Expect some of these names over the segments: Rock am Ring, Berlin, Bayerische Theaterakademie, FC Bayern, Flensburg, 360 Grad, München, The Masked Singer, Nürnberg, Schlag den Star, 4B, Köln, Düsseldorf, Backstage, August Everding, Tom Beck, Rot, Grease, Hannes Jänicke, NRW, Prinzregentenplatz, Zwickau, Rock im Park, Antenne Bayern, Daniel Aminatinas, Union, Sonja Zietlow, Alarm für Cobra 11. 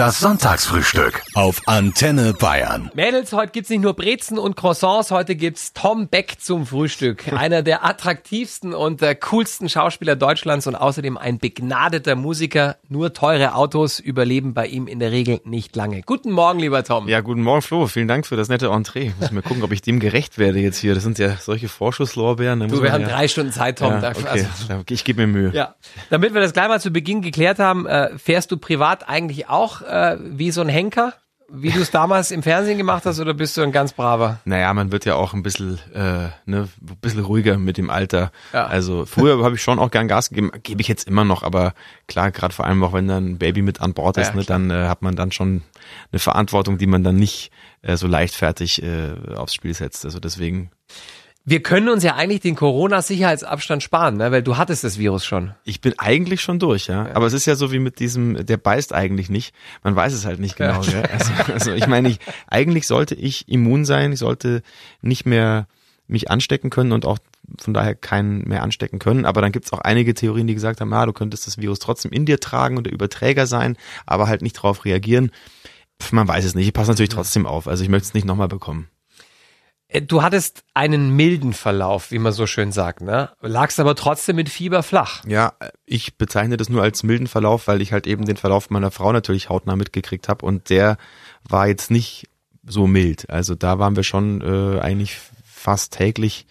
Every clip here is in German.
Das Sonntagsfrühstück auf Antenne Bayern. Mädels, heute gibt's nicht nur Brezen und Croissants, heute gibt's Tom Beck zum Frühstück. Einer der attraktivsten und der coolsten Schauspieler Deutschlands und außerdem ein begnadeter Musiker. Nur teure Autos überleben bei ihm in der Regel nicht lange. Guten Morgen, lieber Tom. Ja, guten Morgen, Flo. Vielen Dank für das nette Entree. Muss mal gucken, ob ich dem gerecht werde jetzt hier. Das sind ja solche Vorschusslorbeeren. Du, wir haben 3 Stunden Zeit, Tom. Ja, okay. Also, ich gebe mir Mühe. Ja. Damit wir das gleich mal zu Beginn geklärt haben, fährst du privat eigentlich auch wie so ein Henker, wie du es damals im Fernsehen gemacht hast, oder bist du ein ganz braver? Naja, man wird ja auch ein bisschen, ein bisschen ruhiger mit dem Alter. Ja. Also früher habe ich schon auch gern Gas gegeben, gebe ich jetzt immer noch, aber klar, gerade vor allem auch, wenn dann ein Baby mit an Bord ist, ja, ne, dann hat man dann schon eine Verantwortung, die man dann nicht so leichtfertig aufs Spiel setzt. Also deswegen... Wir können uns ja eigentlich den Corona-Sicherheitsabstand sparen, ne? Weil du hattest das Virus schon. Ich bin eigentlich schon durch, ja. Aber es ist ja so wie mit diesem, der beißt eigentlich nicht. Man weiß es halt nicht genau. Ja. Also ich meine, eigentlich sollte ich immun sein. Ich sollte nicht mehr mich anstecken können und auch von daher keinen mehr anstecken können. Aber dann gibt es auch einige Theorien, die gesagt haben, ja, du könntest das Virus trotzdem in dir tragen und der Überträger sein, aber halt nicht drauf reagieren. Man weiß es nicht. Ich passe natürlich trotzdem auf. Also ich möchte es nicht nochmal bekommen. Du hattest einen milden Verlauf, wie man so schön sagt, ne? Lagst aber trotzdem mit Fieber flach. Ja, ich bezeichne das nur als milden Verlauf, weil ich halt eben den Verlauf meiner Frau natürlich hautnah mitgekriegt habe und der war jetzt nicht so mild. Also da waren wir schon eigentlich fast täglich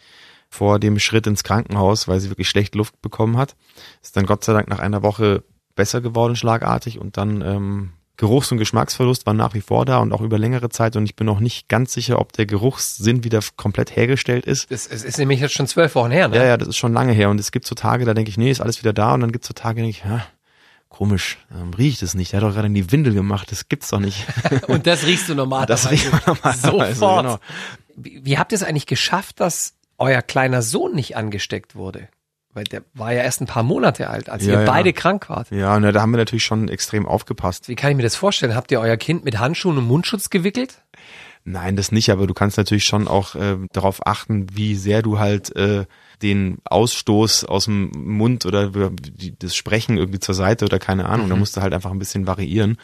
vor dem Schritt ins Krankenhaus, weil sie wirklich schlecht Luft bekommen hat. Ist dann Gott sei Dank nach einer Woche besser geworden, schlagartig, und dann... Geruchs- und Geschmacksverlust war nach wie vor da und auch über längere Zeit, und ich bin noch nicht ganz sicher, ob der Geruchssinn wieder komplett hergestellt ist. Es ist nämlich jetzt schon 12 Wochen her, ne? Ja, das ist schon lange her, und es gibt so Tage, da denke ich, nee, ist alles wieder da, und dann gibt es so Tage, denke ich, ja, komisch, riecht es nicht, der hat doch gerade in die Windel gemacht, das gibt's doch nicht. Und das riechst du normal. Das riecht man normal. Sofort. Genau. Wie habt ihr es eigentlich geschafft, dass euer kleiner Sohn nicht angesteckt wurde? Weil der war ja erst ein paar Monate alt, als ihr beide krank wart. Ja, da haben wir natürlich schon extrem aufgepasst. Wie kann ich mir das vorstellen? Habt ihr euer Kind mit Handschuhen und Mundschutz gewickelt? Nein, das nicht, aber du kannst natürlich schon auch darauf achten, wie sehr du halt den Ausstoß aus dem Mund oder das Sprechen irgendwie zur Seite oder keine Ahnung, da musst du halt einfach ein bisschen variieren.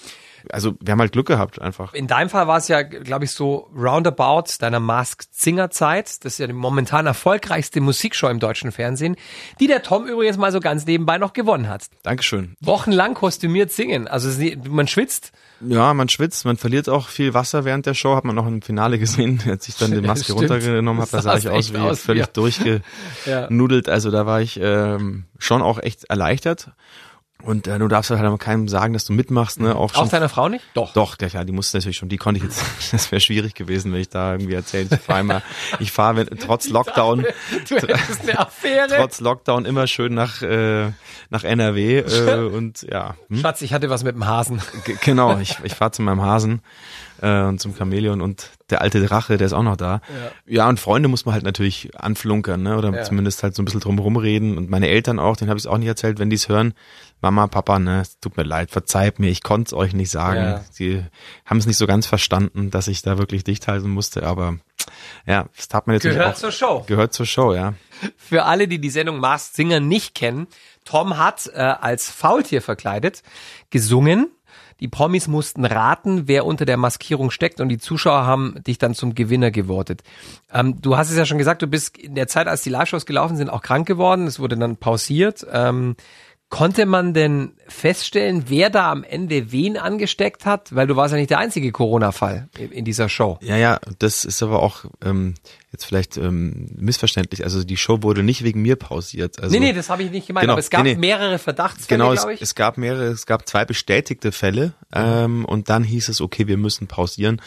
Also wir haben halt Glück gehabt einfach. In deinem Fall war es ja, glaube ich, so roundabout deiner Masked Singer Zeit. Das ist ja die momentan erfolgreichste Musikshow im deutschen Fernsehen, die der Tom übrigens mal so ganz nebenbei noch gewonnen hat. Dankeschön. Wochenlang kostümiert singen. Also man schwitzt. Ja, man schwitzt. Man verliert auch viel Wasser während der Show. Hat man noch im Finale gesehen, als ich dann die Maske runtergenommen habe. Da sah ich aus wie völlig durchgenudelt. Also da war ich schon auch echt erleichtert. Und du darfst halt aber keinem sagen, dass du mitmachst, ne? Auch deiner Frau nicht? Doch, ja, die musste natürlich schon, die konnte ich jetzt, das wäre schwierig gewesen, wenn ich da irgendwie erzähle, ich fahre trotz Lockdown immer schön nach NRW, und ja. Schatz, ich hatte was mit dem Hasen. Genau, ich fahre zu meinem Hasen. Und zum Chamäleon, und der alte Drache, der ist auch noch da. Ja, und Freunde muss man halt natürlich anflunkern, ne? Oder zumindest halt so ein bisschen drum rumreden. Und meine Eltern auch, denen habe ich es auch nicht erzählt, wenn die es hören, Mama, Papa, ne, es tut mir leid, verzeiht mir, ich konnte es euch nicht sagen. Ja. Sie haben es nicht so ganz verstanden, dass ich da wirklich dicht halten musste, aber ja, das tat mir jetzt gehört auch, zur Show. Gehört zur Show, ja. Für alle, die die Sendung Masked Singer nicht kennen, Tom hat als Faultier verkleidet gesungen. Die Promis mussten raten, wer unter der Maskierung steckt, und die Zuschauer haben dich dann zum Gewinner gewortet. Du hast es ja schon gesagt, du bist in der Zeit, als die Live-Shows gelaufen sind, auch krank geworden. Es wurde dann pausiert. Konnte man denn feststellen, wer da am Ende wen angesteckt hat? Weil du warst ja nicht der einzige Corona-Fall in dieser Show. Ja, das ist aber auch jetzt vielleicht missverständlich. Also die Show wurde nicht wegen mir pausiert. Also, nee, das habe ich nicht gemeint. Genau, aber es gab mehrere Verdachtsfälle, genau, glaube ich. Es gab mehrere, es gab 2 bestätigte Fälle, und dann hieß es, okay, wir müssen pausieren.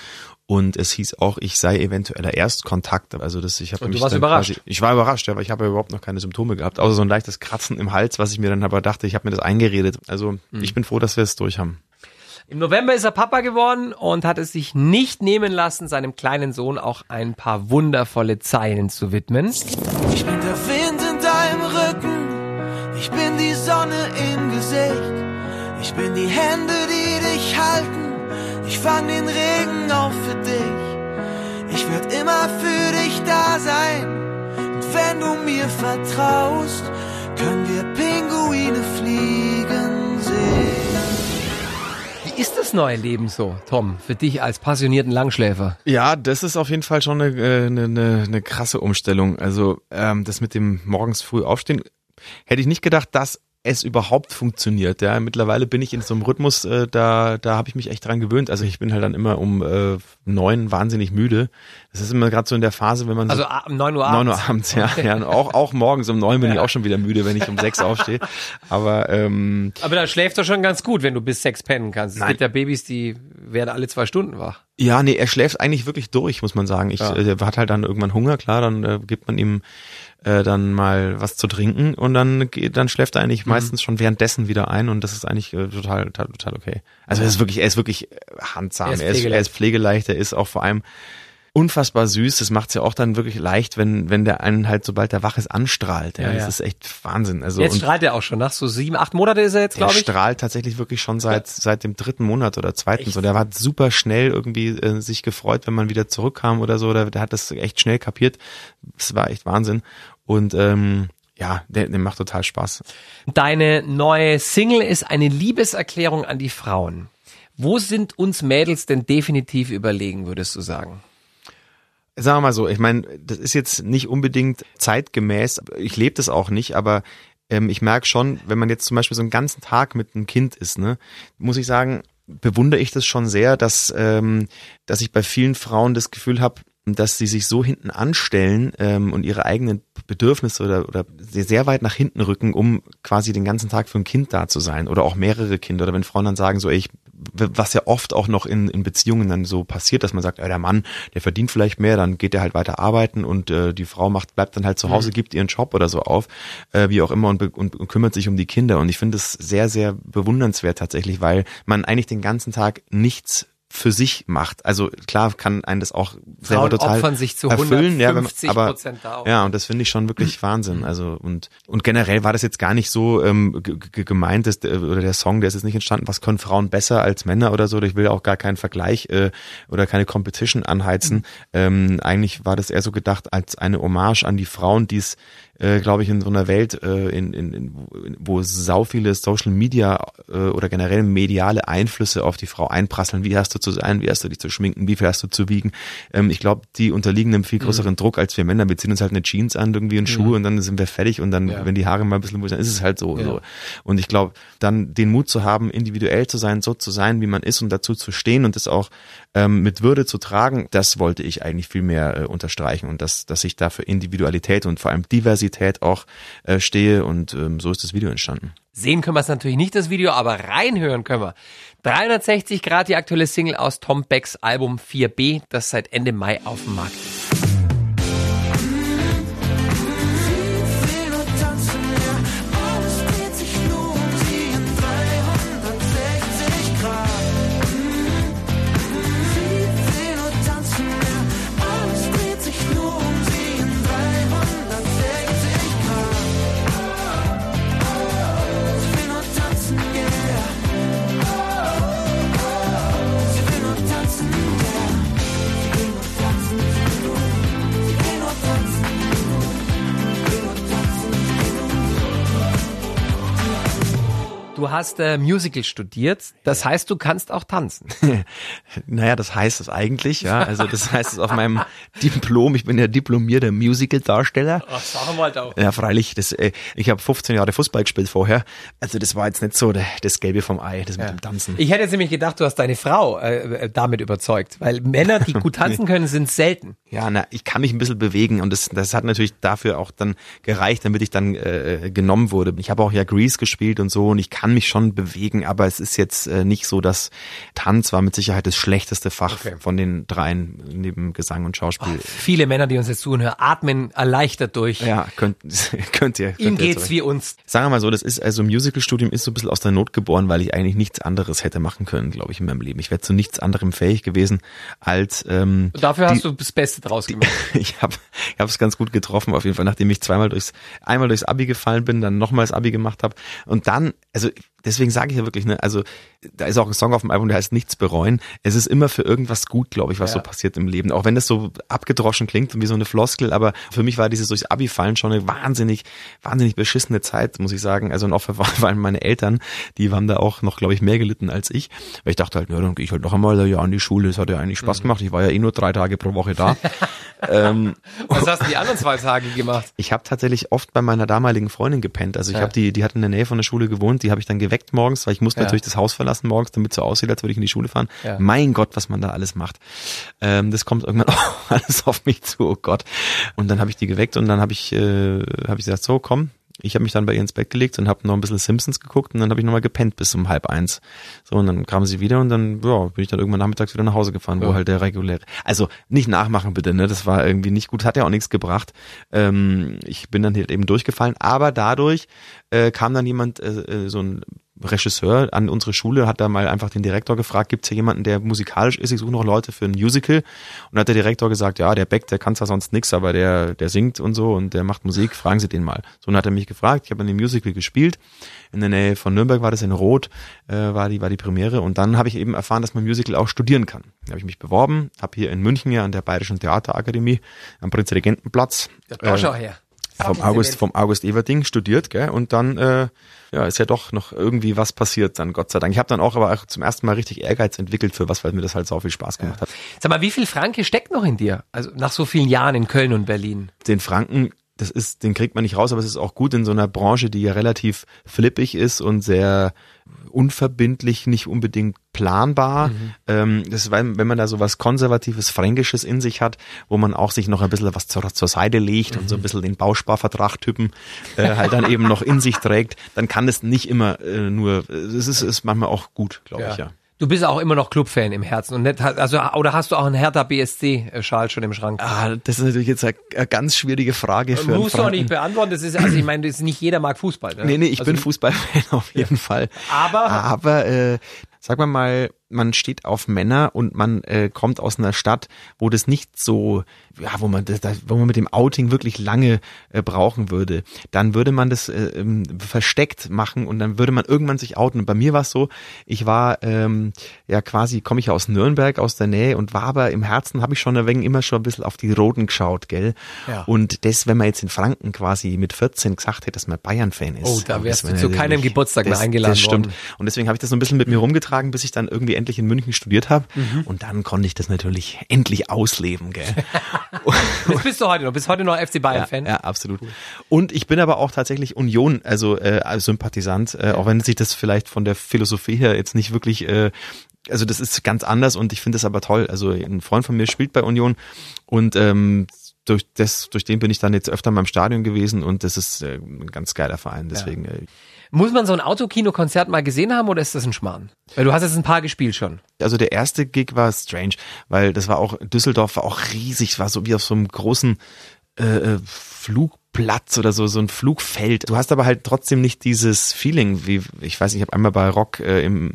Und es hieß auch, ich sei eventueller Erstkontakt. Also du warst überrascht. Ich war überrascht, ja, weil ich habe ja überhaupt noch keine Symptome gehabt. Außer so ein leichtes Kratzen im Hals, was ich mir dann aber dachte, ich habe mir das eingeredet. Also ich bin froh, dass wir es durch haben. Im November ist er Papa geworden und hat es sich nicht nehmen lassen, seinem kleinen Sohn auch ein paar wundervolle Zeilen zu widmen. Ich bin der Wind in deinem Rücken, ich bin die Sonne im Gesicht, ich bin die Hände, die dich halten. Ich fang den Regen auf für dich. Ich werd immer für dich da sein. Und wenn du mir vertraust, können wir Pinguine fliegen sehen. ist das neue Leben so, Tom, für dich als passionierten Langschläfer? Ja, das ist auf jeden Fall schon eine krasse Umstellung. Also das mit dem morgens früh aufstehen, hätte ich nicht gedacht, dass es überhaupt funktioniert. Ja, mittlerweile bin ich in so einem Rhythmus, da habe ich mich echt dran gewöhnt. Also ich bin halt dann immer um 9 wahnsinnig müde. Das ist immer gerade so in der Phase, wenn man so... Also um 9 Uhr abends, ja. Okay. Ja. Und auch morgens um 9 bin ich auch schon wieder müde, wenn ich um 6 aufstehe. Aber dann schläft er schon ganz gut, wenn du bis 6 pennen kannst. Es gibt ja Babys, die werden alle 2 Stunden wach. Ja, nee, er schläft eigentlich wirklich durch, muss man sagen. Der hat halt dann irgendwann Hunger, klar, dann gibt man ihm dann mal was zu trinken und dann schläft er eigentlich meistens schon währenddessen wieder ein und das ist eigentlich total okay. Also er ist wirklich handzahm, er ist pflegeleicht, er ist auch vor allem unfassbar süß, das macht's ja auch dann wirklich leicht, wenn der einen halt, sobald der wach ist, anstrahlt. Ja. Das ist echt Wahnsinn. Also jetzt strahlt er auch schon, nach so 7, 8 Monate ist er jetzt, glaube ich. Er strahlt tatsächlich wirklich schon seit dem 3. Monat oder 2. Echt? So, der war super schnell irgendwie sich gefreut, wenn man wieder zurückkam oder so, der hat das echt schnell kapiert. Das war echt Wahnsinn und der macht total Spaß. Deine neue Single ist eine Liebeserklärung an die Frauen. Wo sind uns Mädels denn definitiv überlegen, würdest du sagen? Sagen wir mal so, ich meine, das ist jetzt nicht unbedingt zeitgemäß, ich lebe das auch nicht, aber ich merke schon, wenn man jetzt zum Beispiel so einen ganzen Tag mit einem Kind ist, ne, muss ich sagen, bewundere ich das schon sehr, dass ich bei vielen Frauen das Gefühl habe, dass sie sich so hinten anstellen und ihre eigenen Bedürfnisse oder sehr weit nach hinten rücken, um quasi den ganzen Tag für ein Kind da zu sein oder auch mehrere Kinder. Oder wenn Frauen dann sagen, so was ja oft auch noch in Beziehungen dann so passiert, dass man sagt, der Mann, der verdient vielleicht mehr, dann geht der halt weiter arbeiten und die Frau bleibt dann halt zu Hause, gibt ihren Job oder so auf, wie auch immer und kümmert sich um die Kinder. Und ich finde das sehr, sehr bewundernswert tatsächlich, weil man eigentlich den ganzen Tag nichts für sich macht. Also klar kann einen das auch selber total opfern sich zu erfüllen, 150% da auch. Ja, und das finde ich schon wirklich Wahnsinn. Also und generell war das jetzt gar nicht so gemeint, oder der Song, der ist jetzt nicht entstanden, was können Frauen besser als Männer oder so. Ich will auch gar keinen Vergleich oder keine Competition anheizen. Eigentlich war das eher so gedacht als eine Hommage an die Frauen, die es glaube ich, in so einer Welt, wo sau viele Social Media oder generell mediale Einflüsse auf die Frau einprasseln. Wie hast du zu sein? Wie hast du dich zu schminken? Wie viel hast du zu wiegen? Ich glaube, die unterliegen einem viel größeren Druck als wir Männer. Wir ziehen uns halt eine Jeans an, irgendwie einen Schuh und dann sind wir fertig und dann, wenn die Haare mal ein bisschen sind, ist es halt so. Ja. So. Und ich glaube, dann den Mut zu haben, individuell zu sein, so zu sein, wie man ist und dazu zu stehen und das auch mit Würde zu tragen, das wollte ich eigentlich viel mehr unterstreichen und dass ich dafür Individualität und vor allem Diversität auch stehe und so ist das Video entstanden. Sehen können wir es natürlich nicht, das Video, aber reinhören können wir. 360 Grad, die aktuelle Single aus Tom Becks Album 4B, das seit Ende Mai auf dem Markt ist. Du hast Musical studiert, das heißt, du kannst auch tanzen. Naja, das heißt es eigentlich, ja. Also das heißt es auf meinem Diplom, ich bin ja diplomierter Musical-Darsteller. Ach, sagen wir halt auch. Ja, freilich, ich habe 15 Jahre Fußball gespielt vorher, also das war jetzt nicht so das Gelbe vom Ei, das mit dem Tanzen. Ich hätte jetzt nämlich gedacht, du hast deine Frau damit überzeugt, weil Männer, die gut tanzen können, sind selten. Ja, ich kann mich ein bisschen bewegen und das hat natürlich dafür auch dann gereicht, damit ich dann genommen wurde. Ich habe auch ja Grease gespielt und so und ich kann mich schon bewegen, aber es ist jetzt nicht so, dass Tanz war mit Sicherheit das schlechteste Fach von den dreien neben Gesang und Schauspiel. Oh, viele Männer, die uns jetzt zuhören, atmen erleichtert durch. Ja, könnt ihr. Ihnen geht's wie uns. Sagen wir mal so, das ist also Musicalstudium ist so ein bisschen aus der Not geboren, weil ich eigentlich nichts anderes hätte machen können, glaube ich, in meinem Leben. Ich wäre zu nichts anderem fähig gewesen als dafür hast du das Beste draus gemacht. Ich habe es ganz gut getroffen, auf jeden Fall, nachdem ich einmal durchs Abi gefallen bin, dann nochmals Abi gemacht habe und dann, also Deswegen sage ich ja wirklich, ne, also da ist auch ein Song auf dem Album, der heißt Nichts bereuen. Es ist immer für irgendwas gut, glaube ich, was so passiert im Leben. Auch wenn das so abgedroschen klingt und wie so eine Floskel, aber für mich war dieses durchs Abi fallen schon eine wahnsinnig, wahnsinnig beschissene Zeit, muss ich sagen. Also und auch vor allem meine Eltern, die haben da auch noch, glaube ich, mehr gelitten als ich. Weil ich dachte halt, ja, dann gehe ich halt noch einmal an die Schule, das hat ja eigentlich Spaß gemacht. Ich war ja eh nur 3 Tage pro Woche da. Was hast du die anderen 2 Tage gemacht? Ich habe tatsächlich oft bei meiner damaligen Freundin gepennt. Also ich habe die hat in der Nähe von der Schule gewohnt, die habe ich dann geweckt morgens, weil ich musste natürlich das Haus verlassen morgens, damit es so aussieht, als würde ich in die Schule fahren. Ja. Mein Gott, was man da alles macht. Das kommt irgendwann auch alles auf mich zu, oh Gott. Und dann habe ich die geweckt und dann habe ich gesagt, so komm. Ich habe mich dann bei ihr ins Bett gelegt und habe noch ein bisschen Simpsons geguckt und dann habe ich nochmal gepennt bis um 1:30. So, und dann kam sie wieder und dann bin ich dann irgendwann nachmittags wieder nach Hause gefahren, wo halt der reguläre, also nicht nachmachen bitte, ne, das war irgendwie nicht gut, hat ja auch nichts gebracht. Ich bin dann halt eben durchgefallen, aber dadurch kam dann jemand, so ein Regisseur an unsere Schule, hat da mal einfach den Direktor gefragt, gibt's hier jemanden, der musikalisch ist, ich suche noch Leute für ein Musical, und hat der Direktor gesagt, ja, der Beck, der kann zwar sonst nix, aber der singt und so und der macht Musik, fragen Sie den mal. So, und hat er mich gefragt, ich habe in dem Musical gespielt, in der Nähe von Nürnberg war das, in Rot war die Premiere, und dann habe ich eben erfahren, dass man Musical auch studieren kann. Da habe ich mich beworben, habe hier in München ja an der Bayerischen Theaterakademie am Prinzregentenplatz vom August Everding studiert, gell? Und dann ist ja doch noch irgendwie was passiert dann, Gott sei Dank. Ich habe dann aber auch zum ersten Mal richtig Ehrgeiz entwickelt für was, weil mir das halt so viel Spaß gemacht hat. Sag mal, wie viel Franken steckt noch in dir? Also nach so vielen Jahren in Köln und Berlin. Den Franken, den kriegt man nicht raus, aber es ist auch gut in so einer Branche, die ja relativ flippig ist und sehr unverbindlich, nicht unbedingt planbar. Das ist, wenn man da so was konservatives, Fränkisches in sich hat, wo man auch sich noch ein bisschen was zur Seite legt und so ein bisschen den Bausparvertrag-Typen halt dann eben noch in sich trägt, dann kann es nicht immer es ist manchmal auch gut, glaube ich, ja. Du bist auch immer noch Clubfan im Herzen und nicht, also, oder hast du auch einen Hertha BSC-Schal schon im Schrank? Ah, das ist natürlich jetzt eine ganz schwierige Frage für einen Franken. Musst du auch nicht beantworten, das ist, also ich meine, das ist nicht jeder mag Fußball. Ne? Nee, ich bin Fußballfan auf jeden Fall. Aber sagen wir mal, man steht auf Männer und man kommt aus einer Stadt, wo das nicht so, ja, wo man mit dem Outing wirklich lange brauchen würde. Dann würde man das versteckt machen und dann würde man irgendwann sich outen. Und bei mir war es so, ich war komme ich aus Nürnberg, aus der Nähe, und war aber im Herzen, habe ich schon immer ein bisschen auf die Roten geschaut, gell? Ja. Und das, wenn man jetzt in Franken quasi mit 14 gesagt hätte, dass man Bayern-Fan ist. Oh, da wärst du zu keinem Geburtstag mehr eingeladen worden. Das stimmt. Und deswegen habe ich das so ein bisschen mit mir rumgetragen, bis ich dann irgendwie endlich in München studiert habe. Und dann konnte ich das natürlich endlich ausleben, gell? Das bist heute noch FC Bayern-Fan. Ja, absolut. Cool. Und ich bin aber auch tatsächlich Union, also Sympathisant, auch wenn sich das vielleicht von der Philosophie her jetzt nicht wirklich, also das ist ganz anders und ich finde das aber toll. Also ein Freund von mir spielt bei Union und durch den bin ich dann jetzt öfter mal im Stadion gewesen und das ist ein ganz geiler Verein, deswegen. Ja. Muss man so ein Autokino-Konzert mal gesehen haben oder ist das ein Schmarrn? Weil du hast jetzt ein paar gespielt schon. Also der erste Gig war strange, weil das war auch, Düsseldorf war auch riesig, war so wie auf so einem großen Flugplatz oder so ein Flugfeld. Du hast aber halt trotzdem nicht dieses Feeling, wie, ich weiß nicht, ich habe einmal bei Rock im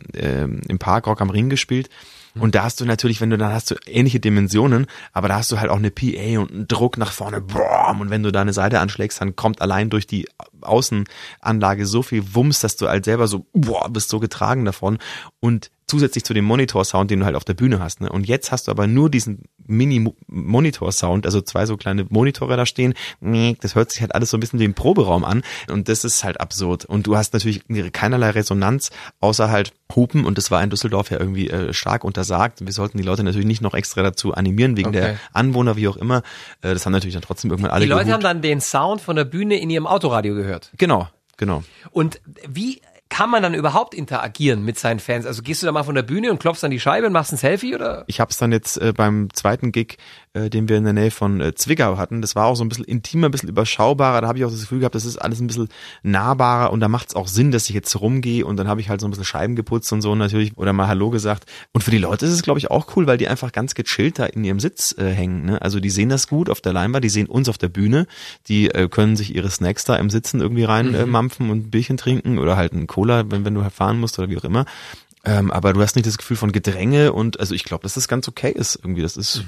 Park, Rock am Ring gespielt. Und da hast du natürlich, dann hast du ähnliche Dimensionen, aber da hast du halt auch eine PA und einen Druck nach vorne, boom, und wenn du da eine Seite anschlägst, dann kommt allein durch die Außenanlage so viel Wumms, dass du halt selber so, boah, bist so getragen davon, und zusätzlich zu dem Monitor-Sound, den du halt auf der Bühne hast, ne? Und jetzt hast du aber nur diesen Mini-Monitor-Sound, also 2 so kleine Monitore da stehen, das hört sich halt alles so ein bisschen wie im Proberaum an und das ist halt absurd. Und du hast natürlich keinerlei Resonanz, außer halt Hupen, und das war in Düsseldorf ja irgendwie stark untersagt. Wir sollten die Leute natürlich nicht noch extra dazu animieren, wegen der Anwohner, wie auch immer. Das haben natürlich dann trotzdem irgendwann alle gehupt. Die Leute haben dann den Sound von der Bühne in ihrem Autoradio gehört. Genau. Und wie kann man dann überhaupt interagieren mit seinen Fans? Also gehst du da mal von der Bühne und klopfst an die Scheibe und machst ein Selfie, oder? Ich habe es dann jetzt beim zweiten Gig, den wir in der Nähe von Zwickau hatten, das war auch so ein bisschen intimer, ein bisschen überschaubarer, da habe ich auch das Gefühl gehabt, das ist alles ein bisschen nahbarer und da macht es auch Sinn, dass ich jetzt rumgehe, und dann habe ich halt so ein bisschen Scheiben geputzt und so natürlich oder mal Hallo gesagt, und für die Leute ist es, glaube ich, auch cool, weil die einfach ganz gechillt da in ihrem Sitz hängen, ne? Also die sehen das gut auf der Leinwand, die sehen uns auf der Bühne, die können sich ihre Snacks da im Sitzen irgendwie reinmampfen und ein Bierchen trinken oder halt einen Cola, wenn du fahren musst oder wie auch immer, aber du hast nicht das Gefühl von Gedränge, und also ich glaube, dass das ganz okay ist irgendwie, das ist,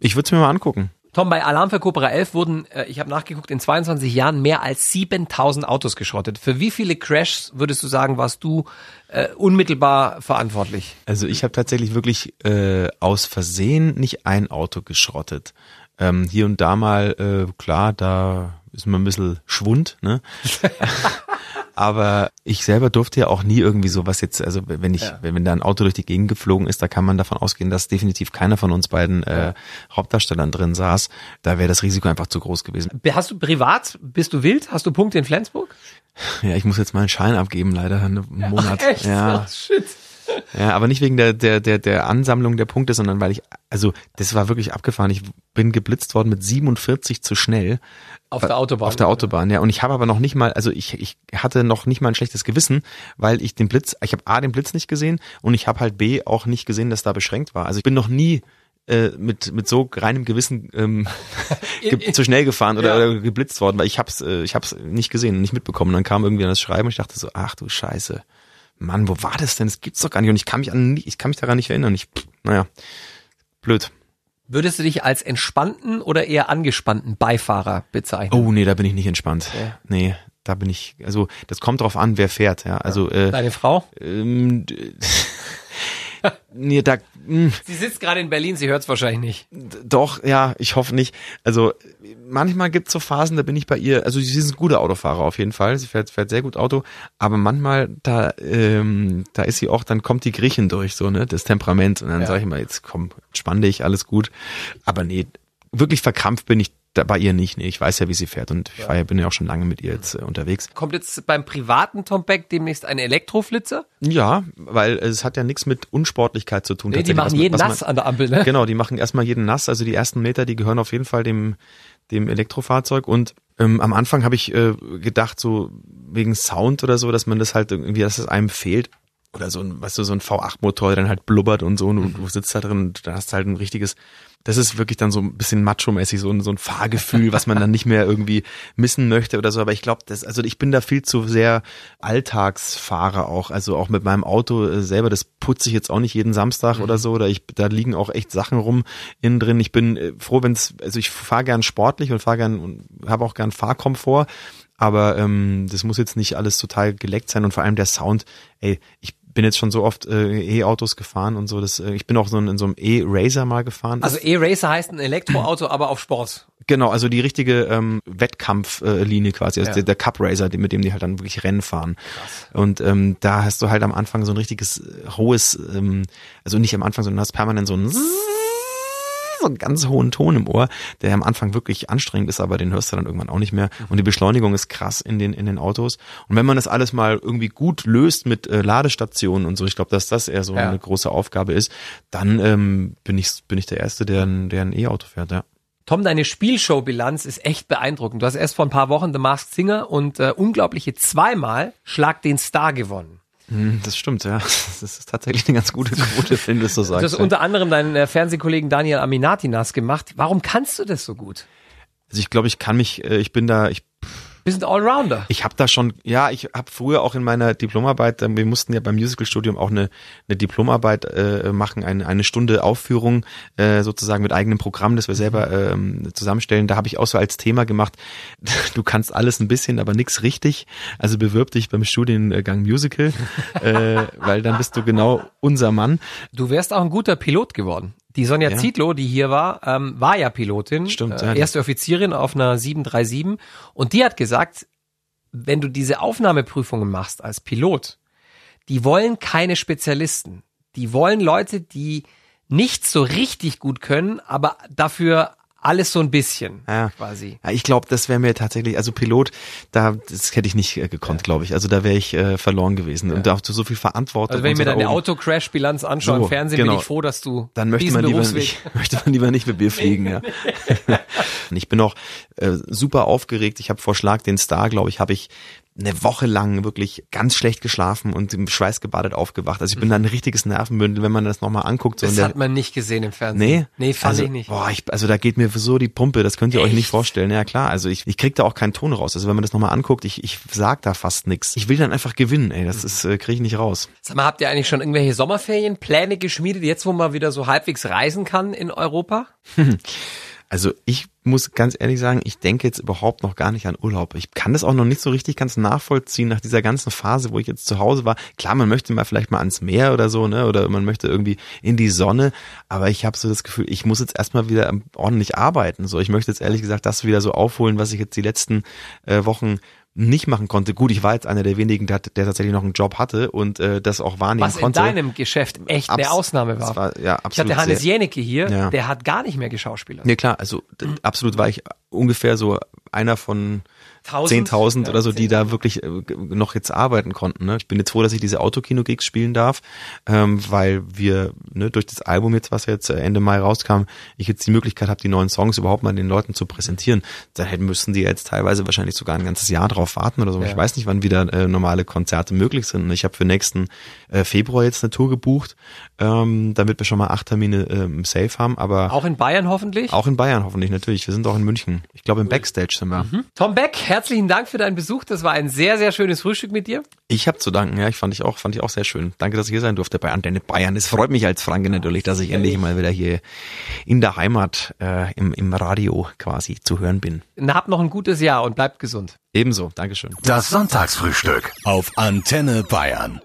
ich würde es mir mal angucken. Tom, bei Alarm für Cobra 11 wurden, ich habe nachgeguckt, in 22 Jahren mehr als 7.000 Autos geschrottet. Für wie viele Crashs, würdest du sagen, warst du unmittelbar verantwortlich? Also ich habe tatsächlich wirklich aus Versehen nicht ein Auto geschrottet. Hier und da mal, klar, da ist man ein bisschen Schwund, ne? Aber ich selber durfte ja auch nie irgendwie sowas jetzt, also wenn da ein Auto durch die Gegend geflogen ist, da kann man davon ausgehen, dass definitiv keiner von uns beiden Hauptdarstellern drin saß. Da wäre das Risiko einfach zu groß gewesen. Hast du privat, bist du wild? Hast du Punkte in Flensburg? Ja, ich muss jetzt mal einen Schein abgeben, leider, einen Monat. Ach, echt? Ja. Ach, shit. Ja, aber nicht wegen der Ansammlung der Punkte, sondern weil ich, also das war wirklich abgefahren. Ich bin geblitzt worden mit 47 zu schnell. Auf der Autobahn. Auf der Autobahn, ja. Und ich habe aber noch nicht mal, also ich hatte noch nicht mal ein schlechtes Gewissen, weil ich ich habe A, den Blitz nicht gesehen und ich habe halt B, auch nicht gesehen, dass da beschränkt war. Also ich bin noch nie mit so reinem Gewissen zu schnell gefahren oder geblitzt worden, weil ich hab's nicht gesehen und nicht mitbekommen. Dann kam irgendwie das Schreiben und ich dachte so, ach du Scheiße. Mann, wo war das denn? Das gibt's doch gar nicht. Und ich kann mich daran nicht erinnern. Blöd. Würdest du dich als entspannten oder eher angespannten Beifahrer bezeichnen? Oh, nee, da bin ich nicht entspannt. Okay. Nee, da bin ich, also, das kommt drauf an, wer fährt, ja. Also, deine Frau? Nee, da. Sie sitzt gerade in Berlin, sie hört's wahrscheinlich nicht. Doch, ja, ich hoffe nicht. Also manchmal gibt's so Phasen, da bin ich bei ihr, also sie ist ein guter Autofahrer auf jeden Fall, sie fährt sehr gut Auto, aber manchmal, da ist sie auch, dann kommt die Griechin durch, so, ne, das Temperament und dann sage ich mal, jetzt komm, entspann dich, alles gut. Aber nee, wirklich verkrampft bin ich bei ihr nicht. Nee, ich weiß ja, wie sie fährt und ich bin ja auch schon lange mit ihr jetzt unterwegs. Kommt jetzt beim privaten Tom Beck demnächst ein Elektroflitzer? Ja, weil es hat ja nichts mit Unsportlichkeit zu tun. Nee, die machen jeden nass an der Ampel, ne? Genau, die machen erstmal jeden nass. Also die ersten Meter, die gehören auf jeden Fall dem Elektrofahrzeug und am Anfang habe ich gedacht, so wegen Sound oder so, dass man das halt irgendwie, dass es einem fehlt. Oder so ein, weißt du, so ein V8-Motor, der dann halt blubbert und so und du sitzt da drin und da hast halt ein richtiges, das ist wirklich dann so ein bisschen macho-mäßig, so ein Fahrgefühl, was man dann nicht mehr irgendwie missen möchte oder so. Aber ich glaube, ich bin da viel zu sehr Alltagsfahrer auch. Also auch mit meinem Auto selber, das putze ich jetzt auch nicht jeden Samstag oder so. Oder da liegen auch echt Sachen rum innen drin. Ich bin froh, ich fahre gern sportlich und fahre gern und habe auch gern Fahrkomfort. Aber das muss jetzt nicht alles total geleckt sein und vor allem der Sound, ey, ich bin jetzt schon so oft E-Autos gefahren und so, ich bin auch in so einem E-Racer mal gefahren. Also E-Racer heißt ein Elektroauto, aber auf Sport. Genau, also die richtige Wettkampflinie quasi, also der Cup-Racer, mit dem die halt dann wirklich Rennen fahren. Krass. Und da hast du halt am Anfang so ein richtiges hohes, also nicht am Anfang, sondern hast permanent so einen ganz hohen Ton im Ohr, der am Anfang wirklich anstrengend ist, aber den hörst du dann irgendwann auch nicht mehr. Und die Beschleunigung ist krass in den Autos. Und wenn man das alles mal irgendwie gut löst mit Ladestationen und so, ich glaube, dass das eher so eine große Aufgabe ist, dann bin ich der Erste, der ein E-Auto fährt, ja. Tom, deine Spielshow-Bilanz ist echt beeindruckend. Du hast erst vor ein paar Wochen The Masked Singer und unglaubliche zweimal Schlag den Star gewonnen. Das stimmt, ja. Das ist tatsächlich eine ganz gute Quote, wenn du es so sagst. Du hast unter anderem deinen Fernsehkollegen Daniel Aminatinas gemacht. Warum kannst du das so gut? Also ich glaube, bist ein Allrounder. Ich habe früher auch in meiner Diplomarbeit, wir mussten ja beim Musicalstudium auch eine Diplomarbeit machen, eine Stunde Aufführung sozusagen mit eigenem Programm, das wir selber zusammenstellen. Da habe ich auch so als Thema gemacht, du kannst alles ein bisschen, aber nichts richtig. Also bewirb dich beim Studiengang Musical, weil dann bist du genau unser Mann. Du wärst auch ein guter Pilot geworden. Die Sonja Zietlow, die hier war, war ja Pilotin, stimmt, erste Offizierin auf einer 737 und die hat gesagt, wenn du diese Aufnahmeprüfungen machst als Pilot, die wollen keine Spezialisten, die wollen Leute, die nicht so richtig gut können, aber dafür alles so ein bisschen, quasi. Ja, ich glaube, das wäre mir tatsächlich, also Pilot, das hätte ich nicht gekonnt, glaube ich. Also da wäre ich verloren gewesen und da hast du so viel Verantwortung. Also wenn ich mir deine Autocrash-Bilanz anschaue im Fernsehen, bin ich froh, dass du dann möchte man lieber nicht mit mir fliegen, ja. Ich bin auch super aufgeregt. Ich habe vor Schlag den Star, glaube ich, habe ich eine Woche lang wirklich ganz schlecht geschlafen und im Schweiß gebadet aufgewacht. Also ich bin da ein richtiges Nervenbündel, wenn man das nochmal anguckt. So das hat man nicht gesehen im Fernsehen. Nee, fand ich nicht. Boah, also da geht mir so die Pumpe, das könnt ihr euch nicht vorstellen. Ja klar, also ich krieg da auch keinen Ton raus. Also wenn man das nochmal anguckt, ich sag da fast nichts. Ich will dann einfach gewinnen, ey, das ist krieg ich nicht raus. Sag mal, habt ihr eigentlich schon irgendwelche Sommerferienpläne geschmiedet, jetzt wo man wieder so halbwegs reisen kann in Europa? Also ich muss ganz ehrlich sagen, ich denke jetzt überhaupt noch gar nicht an Urlaub. Ich kann das auch noch nicht so richtig ganz nachvollziehen nach dieser ganzen Phase, wo ich jetzt zu Hause war. Klar, man möchte mal vielleicht mal ans Meer oder so, ne? Oder man möchte irgendwie in die Sonne. Aber ich habe so das Gefühl, ich muss jetzt erstmal wieder ordentlich arbeiten. So, ich möchte jetzt ehrlich gesagt das wieder so aufholen, was ich jetzt die letzten Wochen nicht machen konnte. Gut, ich war jetzt einer der wenigen, der tatsächlich noch einen Job hatte und das auch wahrnehmen konnte. Was in deinem Geschäft echt eine Ausnahme war. Ich hatte Hannes Jänicke hier, der hat gar nicht mehr geschauspielert. Ja klar, also absolut war ich ungefähr so einer von 10.000 oder so, die da wirklich noch jetzt arbeiten konnten. Ne? Ich bin jetzt froh, dass ich diese Autokino-Gigs spielen darf, weil wir durch das Album jetzt, was jetzt Ende Mai rauskam, ich jetzt die Möglichkeit habe, die neuen Songs überhaupt mal den Leuten zu präsentieren. Dann müssen die jetzt teilweise wahrscheinlich sogar ein ganzes Jahr drauf warten oder so. Ja. Ich weiß nicht, wann wieder normale Konzerte möglich sind. Ich habe für nächsten Februar jetzt eine Tour gebucht, damit wir schon mal 8 Termine safe haben. Aber auch in Bayern hoffentlich? Auch in Bayern hoffentlich, natürlich. Wir sind auch in München. Ich glaube, im Backstage sind wir. Mhm. Tom Beck, herzlichen Dank für deinen Besuch. Das war ein sehr, sehr schönes Frühstück mit dir. Ich habe zu danken. Ja, fand ich auch sehr schön. Danke, dass ich hier sein durfte bei Antenne Bayern. Es freut mich als Franke natürlich, dass ich endlich mal wieder hier in der Heimat im Radio quasi zu hören bin. Habt noch ein gutes Jahr und bleibt gesund. Ebenso. Dankeschön. Das Sonntagsfrühstück auf Antenne Bayern.